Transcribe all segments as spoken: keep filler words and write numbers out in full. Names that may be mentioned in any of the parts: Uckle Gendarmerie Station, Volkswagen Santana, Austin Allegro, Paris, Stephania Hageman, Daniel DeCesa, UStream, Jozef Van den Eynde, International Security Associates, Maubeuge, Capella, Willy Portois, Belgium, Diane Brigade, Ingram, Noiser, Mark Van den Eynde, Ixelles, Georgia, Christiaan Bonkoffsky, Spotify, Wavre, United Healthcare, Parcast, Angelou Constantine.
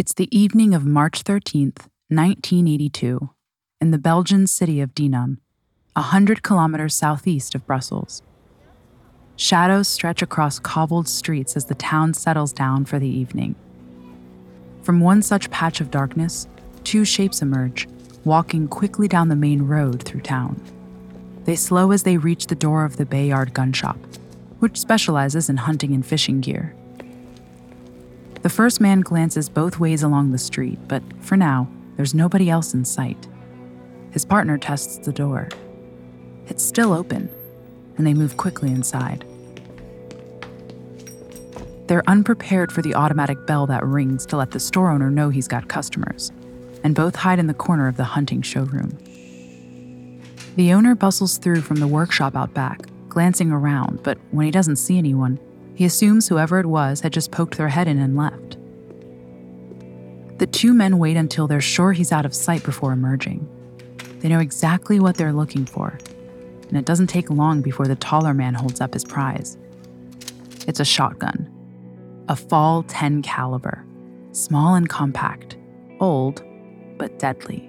It's the evening of March thirteenth, nineteen eighty-two, in the Belgian city of Dinant, a hundred kilometers southeast of Brussels. Shadows stretch across cobbled streets as the town settles down for the evening. From one such patch of darkness, two shapes emerge, walking quickly down the main road through town. They slow as they reach the door of the Bayard gun shop, which specializes in hunting and fishing gear. The first man glances both ways along the street, but for now, there's nobody else in sight. His partner tests the door. It's still open, and they move quickly inside. They're unprepared for the automatic bell that rings to let the store owner know he's got customers, and both hide in the corner of the hunting showroom. The owner bustles through from the workshop out back, glancing around, but when he doesn't see anyone, he assumes whoever it was had just poked their head in and left. The two men wait until they're sure he's out of sight before emerging. They know exactly what they're looking for, and it doesn't take long before the taller man holds up his prize. It's a shotgun, a Fall ten caliber, small and compact, old, but deadly.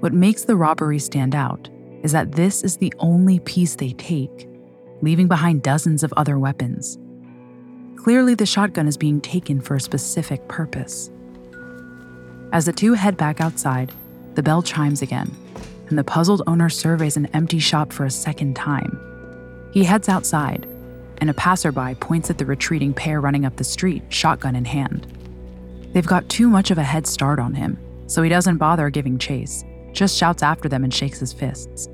What makes the robbery stand out is that this is the only piece they take, leaving behind dozens of other weapons. Clearly, the shotgun is being taken for a specific purpose. As the two head back outside, the bell chimes again, and the puzzled owner surveys an empty shop for a second time. He heads outside, and a passerby points at the retreating pair running up the street, shotgun in hand. They've got too much of a head start on him, so he doesn't bother giving chase, just shouts after them and shakes his fists.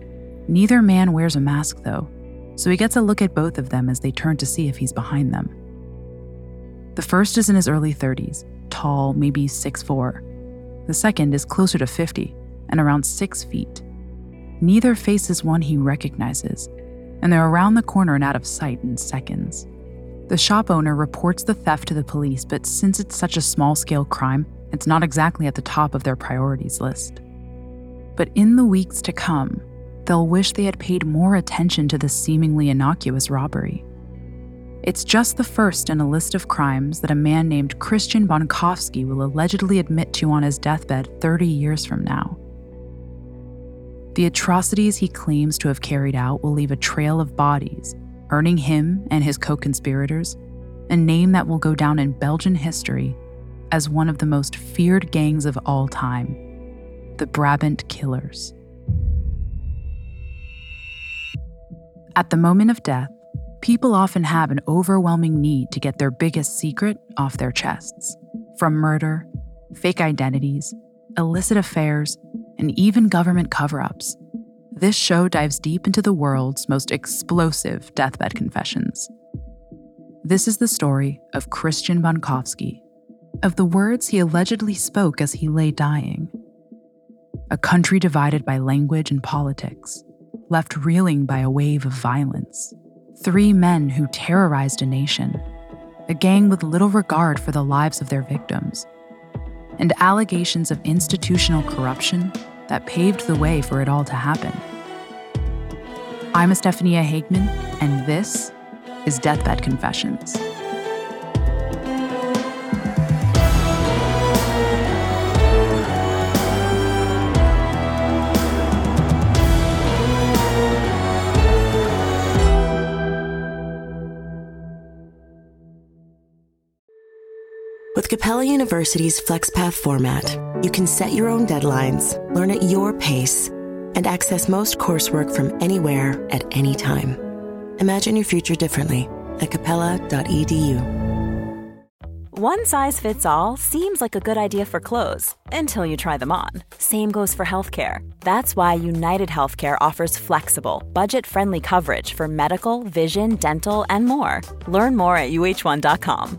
Neither man wears a mask, though, so he gets a look at both of them as they turn to see if he's behind them. The first is in his early thirties, tall, maybe six foot four. The second is closer to fifty and around six feet. Neither faces one he recognizes, and they're around the corner and out of sight in seconds. The shop owner reports the theft to the police, but since it's such a small-scale crime, it's not exactly at the top of their priorities list. But in the weeks to come, they'll wish they had paid more attention to this seemingly innocuous robbery. It's just the first in a list of crimes that a man named Christiaan Bonkoffsky will allegedly admit to on his deathbed thirty years from now. The atrocities he claims to have carried out will leave a trail of bodies, earning him and his co-conspirators a name that will go down in Belgian history as one of the most feared gangs of all time, the Brabant Killers. At the moment of death, people often have an overwhelming need to get their biggest secret off their chests. From murder, fake identities, illicit affairs, and even government cover-ups, this show dives deep into the world's most explosive deathbed confessions. This is the story of Christiaan Bonkoffsky, of the words he allegedly spoke as he lay dying. A country divided by language and politics, left reeling by a wave of violence. Three men who terrorized a nation, a gang with little regard for the lives of their victims, and allegations of institutional corruption that paved the way for it all to happen. I'm Stephania Hageman, and this is Deathbed Confessions. With Capella University's FlexPath format, you can set your own deadlines, learn at your pace, and access most coursework from anywhere at any time. Imagine your future differently at capella dot e d u. One size fits all seems like a good idea for clothes until you try them on. Same goes for healthcare. That's why United Healthcare offers flexible, budget-friendly coverage for medical, vision, dental, and more. Learn more at u h one dot com.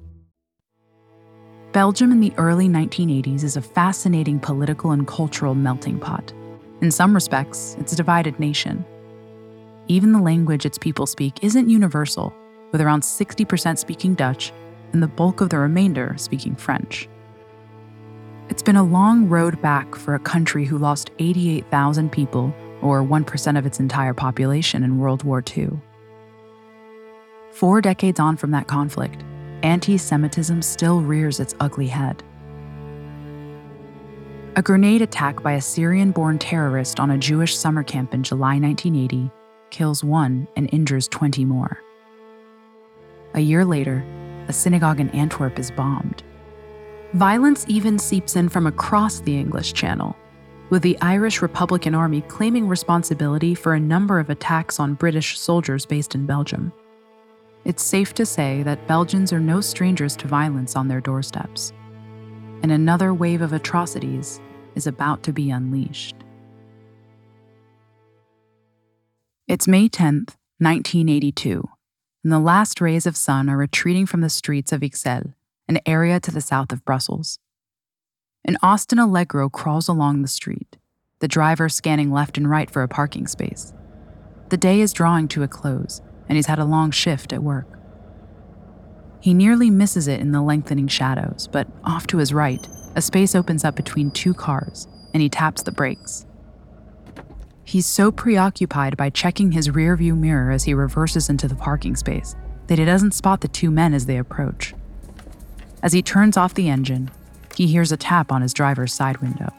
Belgium in the early nineteen eighties is a fascinating political and cultural melting pot. In some respects, it's a divided nation. Even the language its people speak isn't universal, with around sixty percent speaking Dutch and the bulk of the remainder speaking French. It's been a long road back for a country who lost eighty-eight thousand people, or one percent of its entire population, in World War Two. Four decades on from that conflict, anti-Semitism still rears its ugly head. A grenade attack by a Syrian-born terrorist on a Jewish summer camp in July nineteen eighty kills one and injures twenty more. A year later, a synagogue in Antwerp is bombed. Violence even seeps in from across the English Channel, with the Irish Republican Army claiming responsibility for a number of attacks on British soldiers based in Belgium. It's safe to say that Belgians are no strangers to violence on their doorsteps, and another wave of atrocities is about to be unleashed. It's May tenth, nineteen eighty-two, and the last rays of sun are retreating from the streets of Ixelles, an area to the south of Brussels. An Austin Allegro crawls along the street, the driver scanning left and right for a parking space. The day is drawing to a close, and he's had a long shift at work. He nearly misses it in the lengthening shadows, but off to his right, a space opens up between two cars, and he taps the brakes. He's so preoccupied by checking his rearview mirror as he reverses into the parking space that he doesn't spot the two men as they approach. As he turns off the engine, he hears a tap on his driver's side window.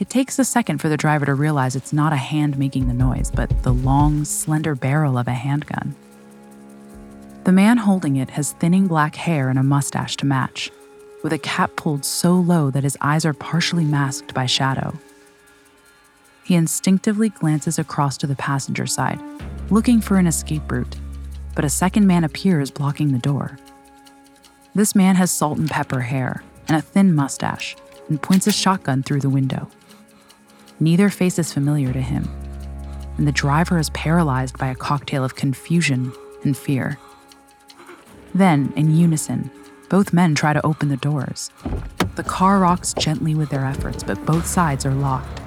It takes a second for the driver to realize it's not a hand making the noise, but the long, slender barrel of a handgun. The man holding it has thinning black hair and a mustache to match, with a cap pulled so low that his eyes are partially masked by shadow. He instinctively glances across to the passenger side, looking for an escape route, but a second man appears blocking the door. This man has salt and pepper hair and a thin mustache, and points a shotgun through the window. Neither face is familiar to him, and the driver is paralyzed by a cocktail of confusion and fear. Then, in unison, both men try to open the doors. The car rocks gently with their efforts, but both sides are locked.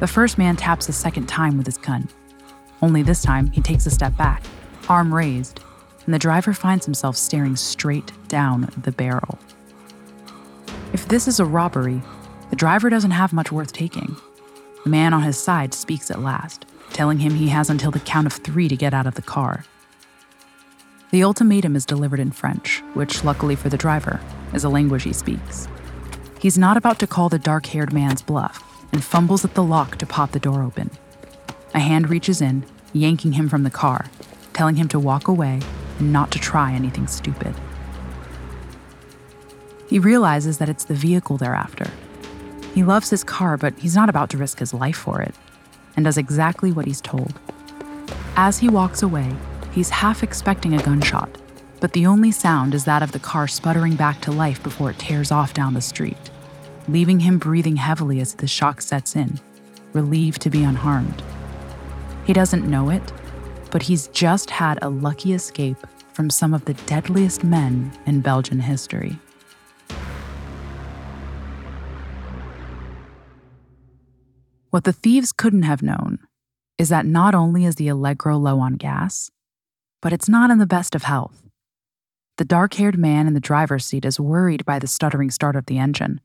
The first man taps a second time with his gun. Only this time, he takes a step back, arm raised, and the driver finds himself staring straight down the barrel. If this is a robbery, the driver doesn't have much worth taking. The man on his side speaks at last, telling him he has until the count of three to get out of the car. The ultimatum is delivered in French, which, luckily for the driver, is a language he speaks. He's not about to call the dark-haired man's bluff and fumbles at the lock to pop the door open. A hand reaches in, yanking him from the car, telling him to walk away and not to try anything stupid. He realizes that it's the vehicle they're after. He loves his car, but he's not about to risk his life for it, and does exactly what he's told. As he walks away, he's half expecting a gunshot, but the only sound is that of the car sputtering back to life before it tears off down the street, leaving him breathing heavily as the shock sets in, relieved to be unharmed. He doesn't know it, but he's just had a lucky escape from some of the deadliest men in Belgian history. What the thieves couldn't have known is that not only is the Allegro low on gas, but it's not in the best of health. The dark-haired man in the driver's seat is worried by the stuttering start of the engine,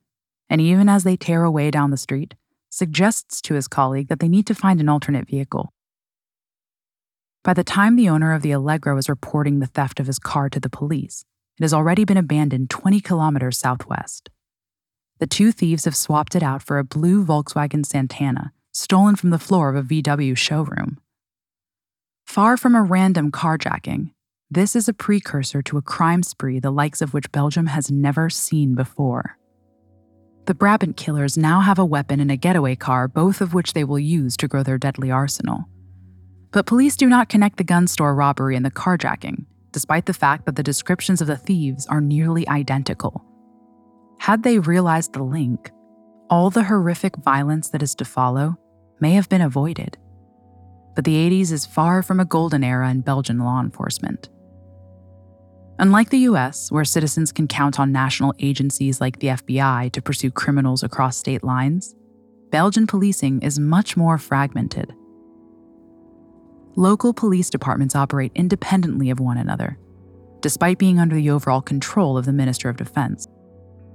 and even as they tear away down the street, suggests to his colleague that they need to find an alternate vehicle. By the time the owner of the Allegro is reporting the theft of his car to the police, it has already been abandoned twenty kilometers southwest. The two thieves have swapped it out for a blue Volkswagen Santana, stolen from the floor of a V W showroom. Far from a random carjacking, this is a precursor to a crime spree the likes of which Belgium has never seen before. The Brabant Killers now have a weapon and a getaway car, both of which they will use to grow their deadly arsenal. But police do not connect the gun store robbery and the carjacking, despite the fact that the descriptions of the thieves are nearly identical. Had they realized the link, all the horrific violence that is to follow may have been avoided. But the eighties is far from a golden era in Belgian law enforcement. Unlike the U S, where citizens can count on national agencies like the F B I to pursue criminals across state lines, Belgian policing is much more fragmented. Local police departments operate independently of one another, despite being under the overall control of the Minister of Defense.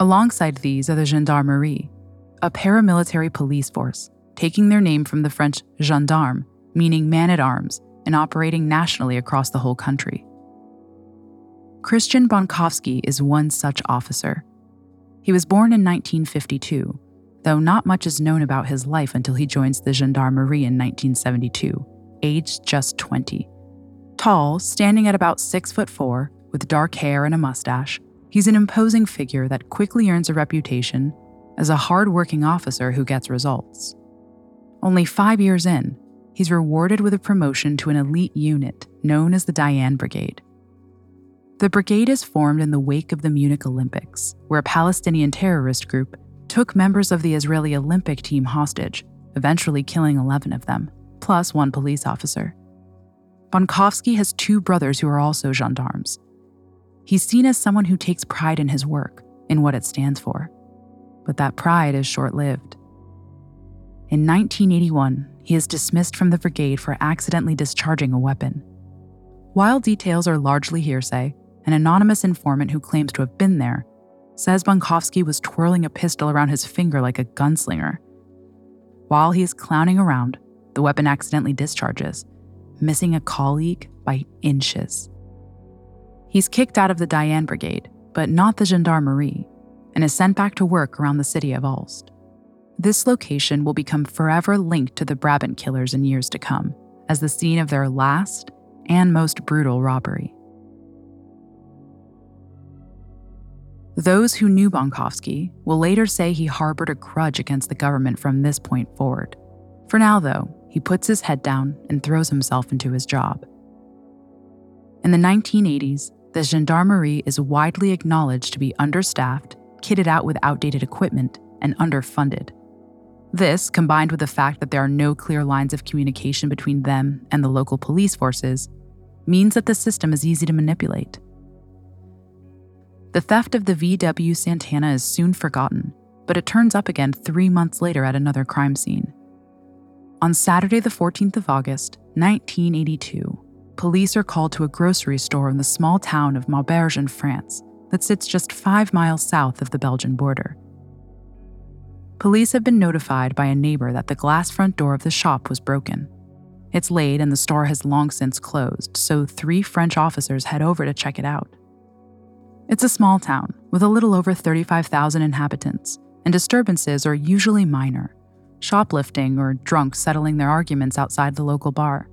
Alongside these are the Gendarmerie, a paramilitary police force, taking their name from the French gendarme, meaning man-at-arms, and operating nationally across the whole country. Christiaan Bonkoffsky is one such officer. He was born in nineteen fifty-two, though not much is known about his life until he joins the Gendarmerie in nineteen seventy-two, aged just twenty. Tall, standing at about six foot four, with dark hair and a mustache, he's an imposing figure that quickly earns a reputation as a hard-working officer who gets results. Only five years in, he's rewarded with a promotion to an elite unit known as the Diane Brigade. The brigade is formed in the wake of the Munich Olympics, where a Palestinian terrorist group took members of the Israeli Olympic team hostage, eventually killing eleven of them, plus one police officer. Bonkoffsky has two brothers who are also gendarmes. He's seen as someone who takes pride in his work, in what it stands for. But that pride is short-lived. In nineteen eighty-one, he is dismissed from the brigade for accidentally discharging a weapon. While details are largely hearsay, an anonymous informant who claims to have been there says Bonkoffsky was twirling a pistol around his finger like a gunslinger. While he is clowning around, the weapon accidentally discharges, missing a colleague by inches. He's kicked out of the Diane Brigade, but not the Gendarmerie, and is sent back to work around the city of Aalst. This location will become forever linked to the Brabant Killers in years to come, as the scene of their last and most brutal robbery. Those who knew Bonkoffsky will later say he harbored a grudge against the government from this point forward. For now, though, he puts his head down and throws himself into his job. In the nineteen eighties, the Gendarmerie is widely acknowledged to be understaffed, kitted out with outdated equipment, and underfunded. This, combined with the fact that there are no clear lines of communication between them and the local police forces, means that the system is easy to manipulate. The theft of the V W Santana is soon forgotten, but it turns up again three months later at another crime scene. On Saturday, the fourteenth of August, nineteen eighty-two, police are called to a grocery store in the small town of Maubeuge in France that sits just five miles south of the Belgian border. Police have been notified by a neighbor that the glass front door of the shop was broken. It's late and the store has long since closed, so three French officers head over to check it out. It's a small town with a little over thirty-five thousand inhabitants, and disturbances are usually minor, shoplifting or drunks settling their arguments outside the local bar.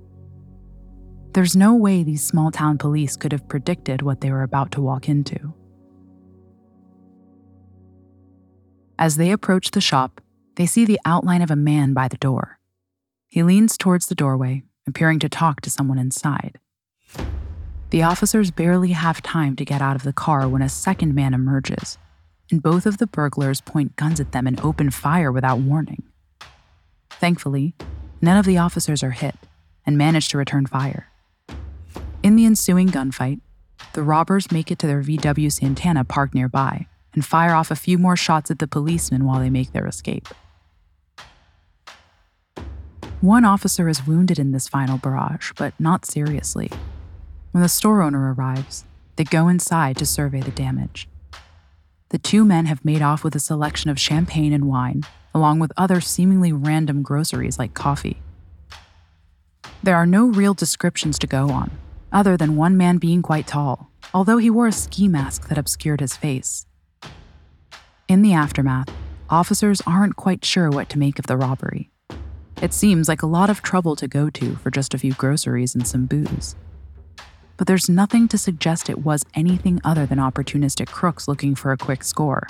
There's no way these small-town police could have predicted what they were about to walk into. As they approach the shop, they see the outline of a man by the door. He leans towards the doorway, appearing to talk to someone inside. The officers barely have time to get out of the car when a second man emerges, and both of the burglars point guns at them and open fire without warning. Thankfully, none of the officers are hit and manage to return fire. In the ensuing gunfight, the robbers make it to their V W Santana parked nearby and fire off a few more shots at the policemen while they make their escape. One officer is wounded in this final barrage, but not seriously. When the store owner arrives, they go inside to survey the damage. The two men have made off with a selection of champagne and wine, along with other seemingly random groceries like coffee. There are no real descriptions to go on, other than one man being quite tall, although he wore a ski mask that obscured his face. In the aftermath, officers aren't quite sure what to make of the robbery. It seems like a lot of trouble to go to for just a few groceries and some booze. But there's nothing to suggest it was anything other than opportunistic crooks looking for a quick score.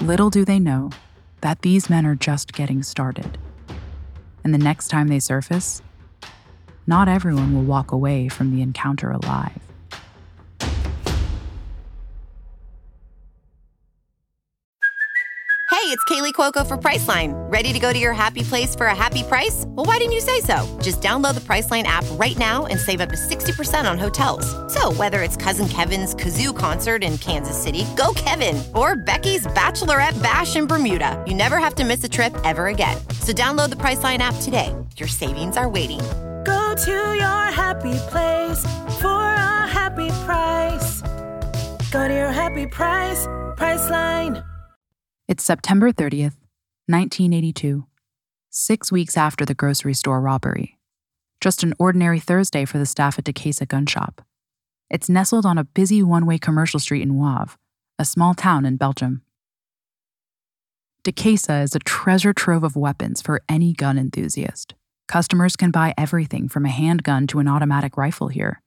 Little do they know that these men are just getting started. And the next time they surface, not everyone will walk away from the encounter alive. Hey, it's Kaylee Cuoco for Priceline. Ready to go to your happy place for a happy price? Well, why didn't you say so? Just download the Priceline app right now and save up to sixty percent on hotels. So whether it's Cousin Kevin's Kazoo Concert in Kansas City, go Kevin, or Becky's Bachelorette Bash in Bermuda, you never have to miss a trip ever again. So download the Priceline app today. Your savings are waiting. Go to your happy place for a happy price. Go to your happy price, Priceline. It's September thirtieth, nineteen eighty-two, six weeks after the grocery store robbery. Just an ordinary Thursday for the staff at DeCesa Gun Shop. It's nestled on a busy one-way commercial street in Wavre, a small town in Belgium. DeCesa is a treasure trove of weapons for any gun enthusiast. Customers can buy everything from a handgun to an automatic rifle here.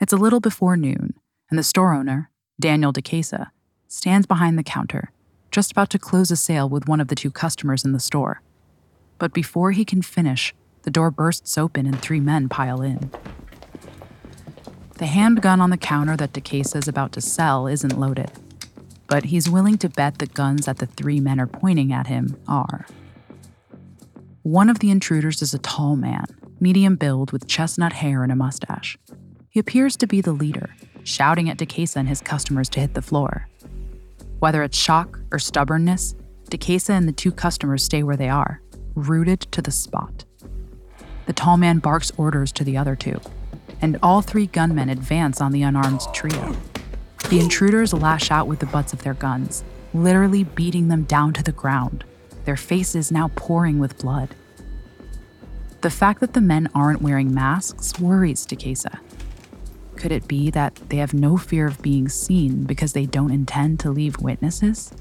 It's a little before noon, and the store owner, Daniel DeCesa, stands behind the counter, just about to close a sale with one of the two customers in the store. But before he can finish, the door bursts open and three men pile in. The handgun on the counter that DeCesa is about to sell isn't loaded, but he's willing to bet the guns that the three men are pointing at him are. One of the intruders is a tall man, medium-build with chestnut hair and a mustache. He appears to be the leader, shouting at DeCesa and his customers to hit the floor. Whether it's shock or stubbornness, DeCesa and the two customers stay where they are, rooted to the spot. The tall man barks orders to the other two, and all three gunmen advance on the unarmed trio. The intruders lash out with the butts of their guns, literally beating them down to the ground, their faces now pouring with blood. The fact that the men aren't wearing masks worries DeCesa. Could it be that they have no fear of being seen because they don't intend to leave witnesses?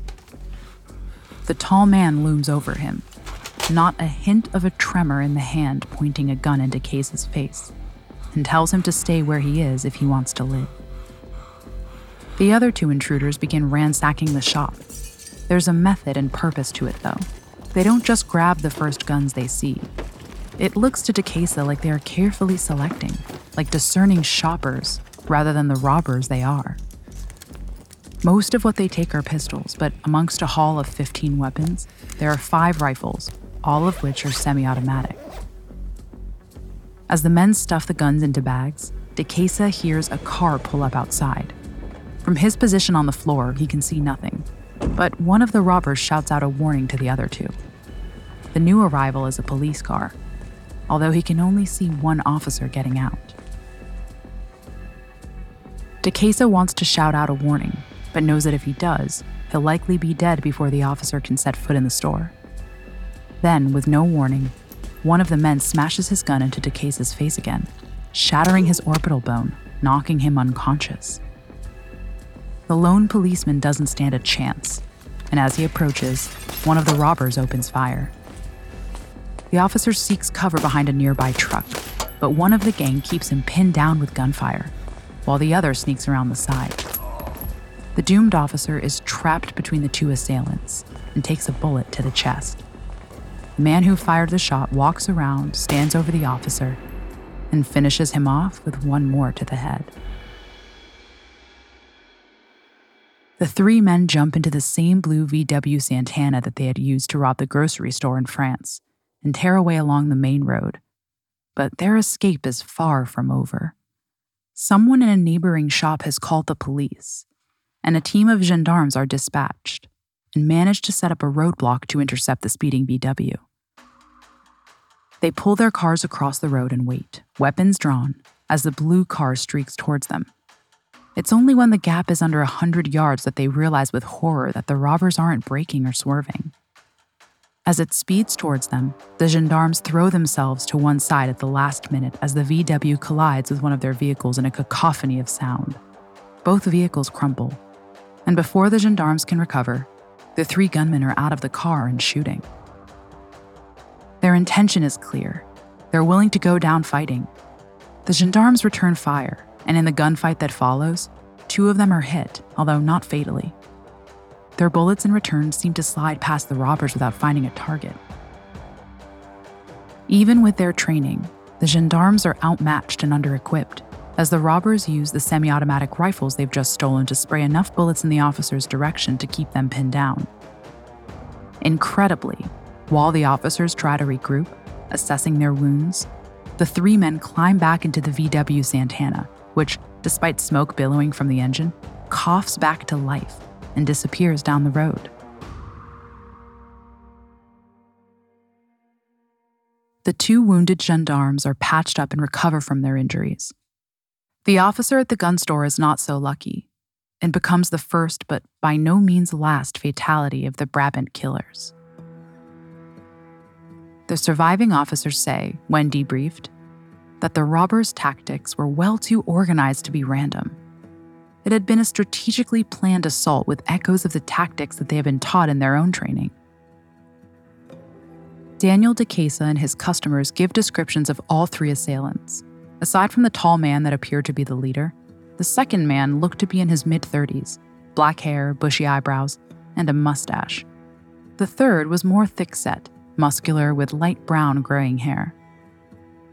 The tall man looms over him, not a hint of a tremor in the hand pointing a gun into DeCesa's face, and tells him to stay where he is if he wants to live. The other two intruders begin ransacking the shop. There's a method and purpose to it, though. They don't just grab the first guns they see. It looks to DeCesa like they are carefully selecting, like discerning shoppers rather than the robbers they are. Most of what they take are pistols, but amongst a haul of fifteen weapons, there are five rifles, all of which are semi-automatic. As the men stuff the guns into bags, DeCesa hears a car pull up outside. From his position on the floor, he can see nothing, but one of the robbers shouts out a warning to the other two. The new arrival is a police car, although he can only see one officer getting out. DeCesa wants to shout out a warning, but knows that if he does, he'll likely be dead before the officer can set foot in the store. Then, with no warning, one of the men smashes his gun into DeCesa's face again, shattering his orbital bone, knocking him unconscious. The lone policeman doesn't stand a chance, and as he approaches, one of the robbers opens fire. The officer seeks cover behind a nearby truck, but one of the gang keeps him pinned down with gunfire, while the other sneaks around the side. The doomed officer is trapped between the two assailants and takes a bullet to the chest. The man who fired the shot walks around, stands over the officer, and finishes him off with one more to the head. The three men jump into the same blue V W Santana that they had used to rob the grocery store in France, and tear away along the main road. But their escape is far from over. Someone in a neighboring shop has called the police, and a team of gendarmes are dispatched and manage to set up a roadblock to intercept the speeding V W. They pull their cars across the road and wait, weapons drawn, as the blue car streaks towards them. It's only when the gap is under one hundred yards that they realize with horror that the robbers aren't braking or swerving. As it speeds towards them, the gendarmes throw themselves to one side at the last minute as the V W collides with one of their vehicles in a cacophony of sound. Both vehicles crumple, and before the gendarmes can recover, the three gunmen are out of the car and shooting. Their intention is clear. They're willing to go down fighting. The gendarmes return fire, and in the gunfight that follows, two of them are hit, although not fatally. Their bullets in return seem to slide past the robbers without finding a target. Even with their training, the gendarmes are outmatched and under-equipped, as the robbers use the semi-automatic rifles they've just stolen to spray enough bullets in the officers' direction to keep them pinned down. Incredibly, while the officers try to regroup, assessing their wounds, the three men climb back into the V W Santana, which, despite smoke billowing from the engine, coughs back to life and disappears down the road. The two wounded gendarmes are patched up and recover from their injuries. The officer at the gun store is not so lucky and becomes the first but by no means last fatality of the Brabant Killers. The surviving officers say, when debriefed, that the robbers' tactics were well too organized to be random. It had been a strategically planned assault with echoes of the tactics that they had been taught in their own training. Daniel DeCesa and his customers give descriptions of all three assailants. Aside from the tall man that appeared to be the leader, the second man looked to be in his mid-thirties, black hair, bushy eyebrows, and a mustache. The third was more thick-set, muscular, with light brown graying hair.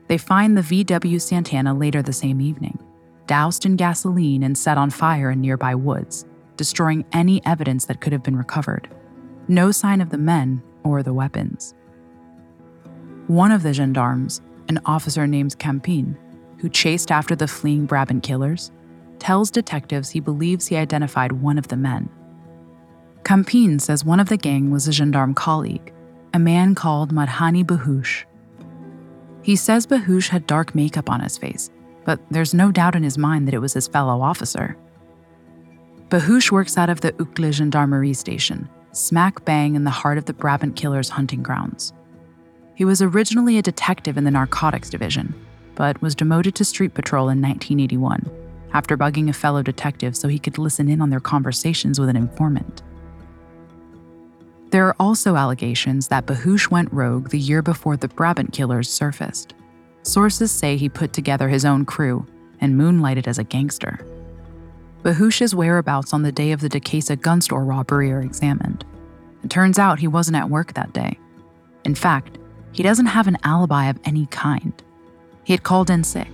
They find the V W Santana later the same evening, doused in gasoline and set on fire in nearby woods, destroying any evidence that could have been recovered. No sign of the men or the weapons. One of the gendarmes, an officer named Campin, who chased after the fleeing Brabant Killers, tells detectives he believes he identified one of the men. Campin says one of the gang was a gendarme colleague, a man called Madani Bouhouche. He says Bouhouche had dark makeup on his face, but there's no doubt in his mind that it was his fellow officer. Bouhouche works out of the Uckle Gendarmerie Station, smack bang in the heart of the Brabant Killers' hunting grounds. He was originally a detective in the narcotics division, but was demoted to street patrol in nineteen eighty-one, after bugging a fellow detective so he could listen in on their conversations with an informant. There are also allegations that Bouhouche went rogue the year before the Brabant Killers surfaced. Sources say he put together his own crew and moonlighted as a gangster. Bouhouche's whereabouts on the day of the DeCesa gun store robbery are examined. It turns out he wasn't at work that day. In fact, he doesn't have an alibi of any kind. He had called in sick.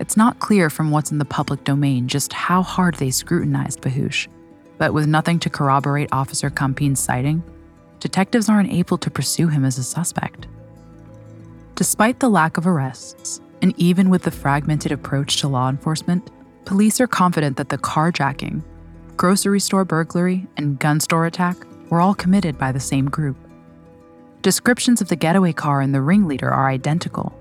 It's not clear from what's in the public domain just how hard they scrutinized Bouhouche, but with nothing to corroborate Officer Campin's sighting, detectives aren't able to pursue him as a suspect. Despite the lack of arrests, and even with the fragmented approach to law enforcement, police are confident that the carjacking, grocery store burglary, and gun store attack were all committed by the same group. Descriptions of the getaway car and the ringleader are identical.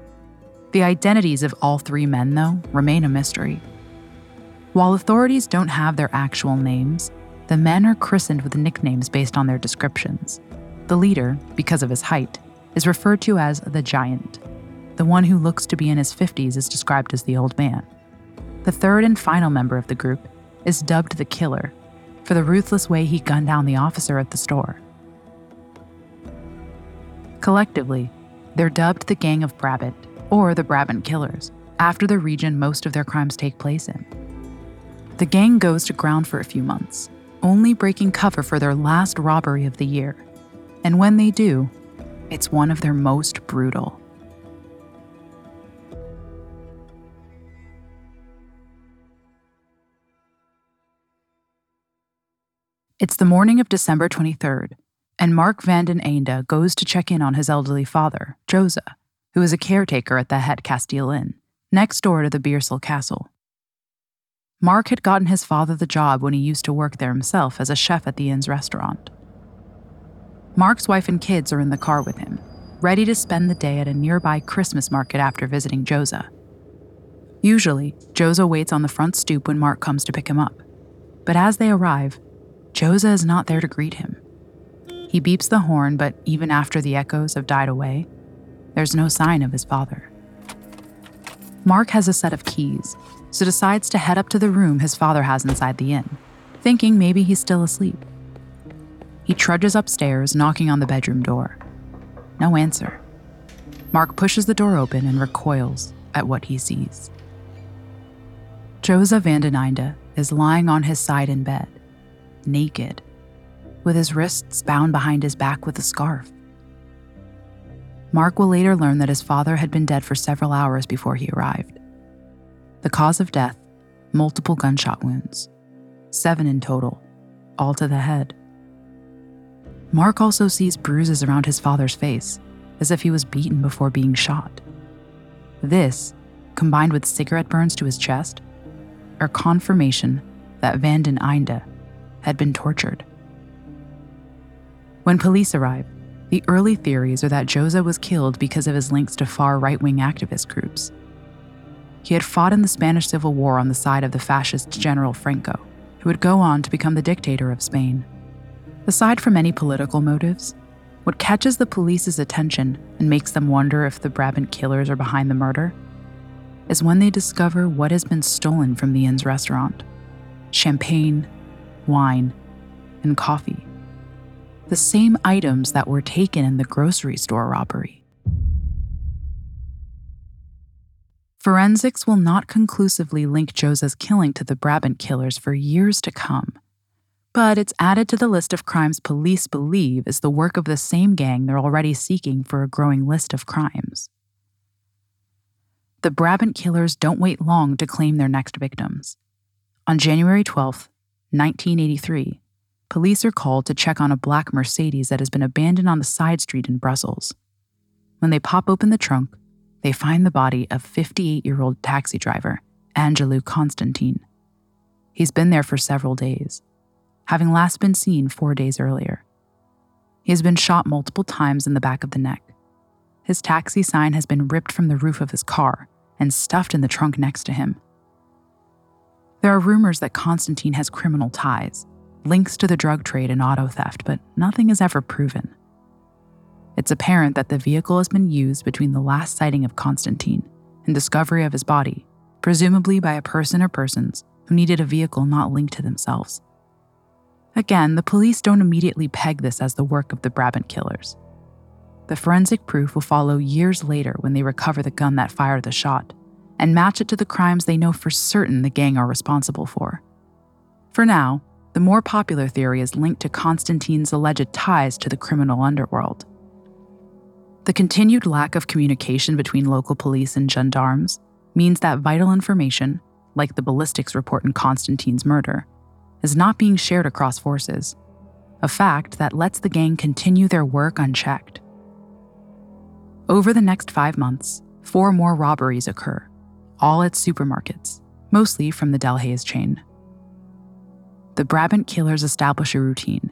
The identities of all three men, though, remain a mystery. While authorities don't have their actual names, the men are christened with nicknames based on their descriptions. The leader, because of his height, is referred to as the Giant. The one who looks to be in his fifties is described as the Old Man. The third and final member of the group is dubbed the Killer for the ruthless way he gunned down the officer at the store. Collectively, they're dubbed the Gang of Brabant, or the Brabant Killers, after the region most of their crimes take place in. The gang goes to ground for a few months, only breaking cover for their last robbery of the year. And when they do, it's one of their most brutal. It's the morning of December twenty-third, and Mark Van den Eynde goes to check in on his elderly father, Jozef, who is a caretaker at the Het Castiel Inn, next door to the Beersel Castle. Mark had gotten his father the job when he used to work there himself as a chef at the inn's restaurant. Mark's wife and kids are in the car with him, ready to spend the day at a nearby Christmas market after visiting Jozef. Usually, Jozef waits on the front stoop when Mark comes to pick him up. But as they arrive, Jozef is not there to greet him. He beeps the horn, but even after the echoes have died away, there's no sign of his father. Mark has a set of keys, so decides to head up to the room his father has inside the inn, thinking maybe he's still asleep. He trudges upstairs, knocking on the bedroom door. No answer. Mark pushes the door open and recoils at what he sees. Jozef Van den Eynde is lying on his side in bed, naked, with his wrists bound behind his back with a scarf. Mark will later learn that his father had been dead for several hours before he arrived. The cause of death, multiple gunshot wounds, seven in total, all to the head. Mark also sees bruises around his father's face, as if he was beaten before being shot. This, combined with cigarette burns to his chest, are confirmation that Van den Eynde had been tortured. When police arrive, the early theories are that Jozef was killed because of his links to far right-wing activist groups. He had fought in the Spanish Civil War on the side of the fascist General Franco, who would go on to become the dictator of Spain. Aside from any political motives, what catches the police's attention and makes them wonder if the Brabant Killers are behind the murder is when they discover what has been stolen from the inn's restaurant: champagne, wine, and coffee. The same items that were taken in the grocery store robbery. Forensics will not conclusively link Jozef's killing to the Brabant Killers for years to come, but it's added to the list of crimes police believe is the work of the same gang they're already seeking for a growing list of crimes. The Brabant Killers don't wait long to claim their next victims. On January twelfth, nineteen eighty-three, police are called to check on a black Mercedes that has been abandoned on the side street in Brussels. When they pop open the trunk, they find the body of fifty-eight-year-old taxi driver Angelou Constantine. He's been there for several days, having last been seen four days earlier. He has been shot multiple times in the back of the neck. His taxi sign has been ripped from the roof of his car and stuffed in the trunk next to him. There are rumors that Constantine has criminal ties, links to the drug trade and auto theft, but nothing is ever proven. It's apparent that the vehicle has been used between the last sighting of Constantine and discovery of his body, presumably by a person or persons who needed a vehicle not linked to themselves. Again, the police don't immediately peg this as the work of the Brabant Killers. The forensic proof will follow years later when they recover the gun that fired the shot and match it to the crimes they know for certain the gang are responsible for. For now, the more popular theory is linked to Constantine's alleged ties to the criminal underworld. The continued lack of communication between local police and gendarmes means that vital information, like the ballistics report in Constantine's murder, is not being shared across forces, a fact that lets the gang continue their work unchecked. Over the next five months, four more robberies occur, all at supermarkets, mostly from the Delhaize chain. The Brabant Killers establish a routine.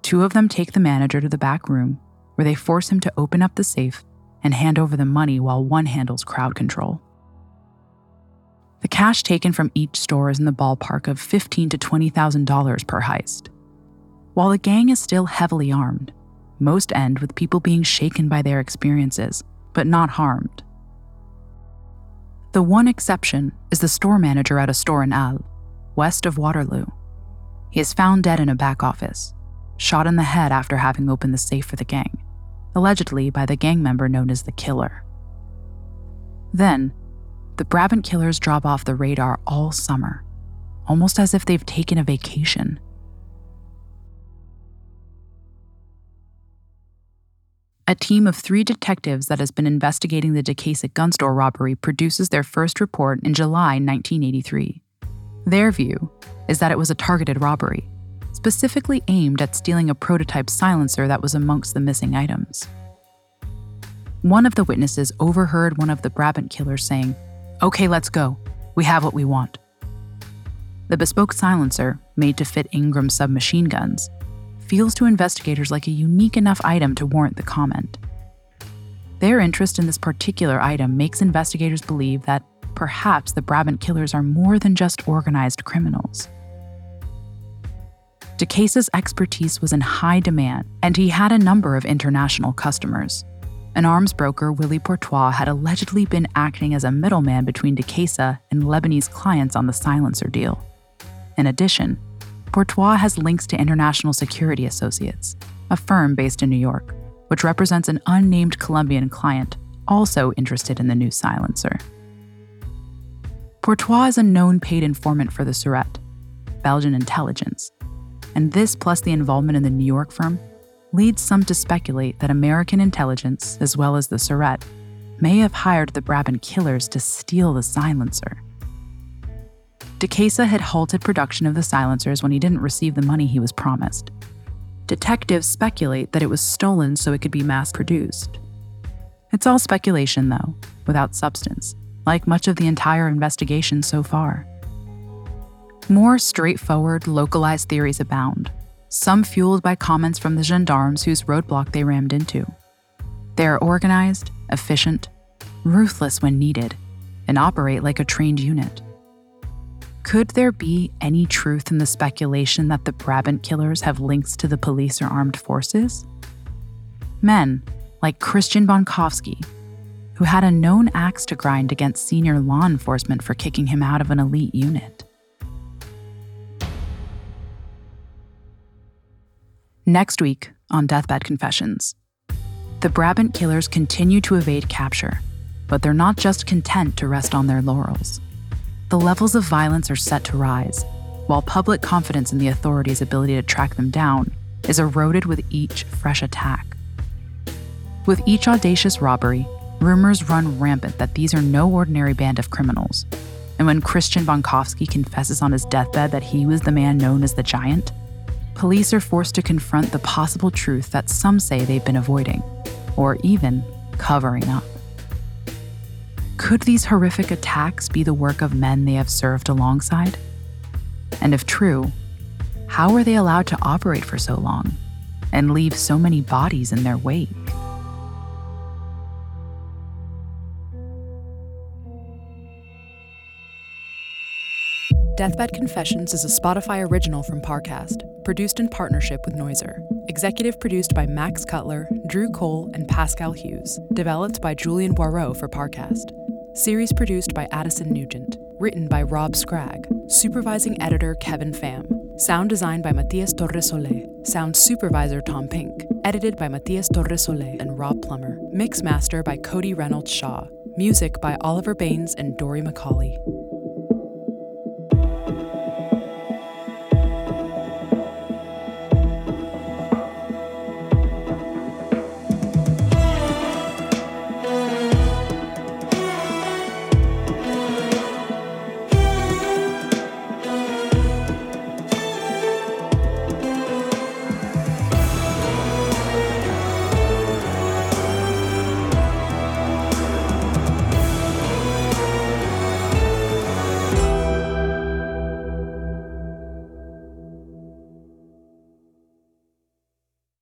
Two of them take the manager to the back room, where they force him to open up the safe and hand over the money while one handles crowd control. The cash taken from each store is in the ballpark of fifteen thousand to twenty thousand dollars per heist. While the gang is still heavily armed, most end with people being shaken by their experiences, but not harmed. The one exception is the store manager at a store in Halle, west of Waterloo. He is found dead in a back office, shot in the head after having opened the safe for the gang, allegedly by the gang member known as the Killer. Then, the Brabant Killers drop off the radar all summer, almost as if they've taken a vacation. A team of three detectives that has been investigating the DeCesa gun store robbery produces their first report in July nineteen eighty-three. Their view is that it was a targeted robbery, specifically aimed at stealing a prototype silencer that was amongst the missing items. One of the witnesses overheard one of the Brabant Killers saying, "Okay, let's go. We have what we want." The bespoke silencer, made to fit Ingram submachine guns, feels to investigators like a unique enough item to warrant the comment. Their interest in this particular item makes investigators believe that perhaps the Brabant Killers are more than just organized criminals. DeCesa's expertise was in high demand, and he had a number of international customers. An arms broker, Willy Portois, had allegedly been acting as a middleman between DeCesa and Lebanese clients on the silencer deal. In addition, Portois has links to International Security Associates, a firm based in New York, which represents an unnamed Colombian client also interested in the new silencer. Portois is a known paid informant for the Sûreté, Belgian intelligence, and this, plus the involvement in the New York firm, leads some to speculate that American intelligence, as well as the Sûreté, may have hired the Brabant Killers to steal the silencer, DeCesa had halted production of the silencers when he didn't receive the money he was promised. Detectives speculate that it was stolen so it could be mass-produced. It's all speculation, though, without substance, like much of the entire investigation so far. More straightforward, localized theories abound, some fueled by comments from the gendarmes whose roadblock they rammed into. They are organized, efficient, ruthless when needed, and operate like a trained unit. Could there be any truth in the speculation that the Brabant killers have links to the police or armed forces? Men like Christiaan Bonkoffsky, who had a known axe to grind against senior law enforcement for kicking him out of an elite unit. Next week on Deathbed Confessions, the Brabant killers continue to evade capture, but they're not just content to rest on their laurels. The levels of violence are set to rise, while public confidence in the authorities' ability to track them down is eroded with each fresh attack. With each audacious robbery, rumors run rampant that these are no ordinary band of criminals. And when Christiaan Bonkoffsky confesses on his deathbed that he was the man known as the Giant, police are forced to confront the possible truth that some say they've been avoiding, or even covering up. Could these horrific attacks be the work of men they have served alongside? And if true, how were they allowed to operate for so long and leave so many bodies in their wake? Deathbed Confessions is a Spotify original from Parcast, produced in partnership with Noiser. Executive produced by Max Cutler, Drew Cole, and Pascal Hughes. Developed by Julian Boireau for Parcast. Series produced by Addison Nugent. Written by Rob Scragg. Supervising editor Kevin Pham. Sound design by Matias Torresole. Sound supervisor Tom Pink. Edited by Matias Torresole and Rob Plummer. Mix master by Cody Reynolds Shaw. Music by Oliver Baines and Dory McCauley.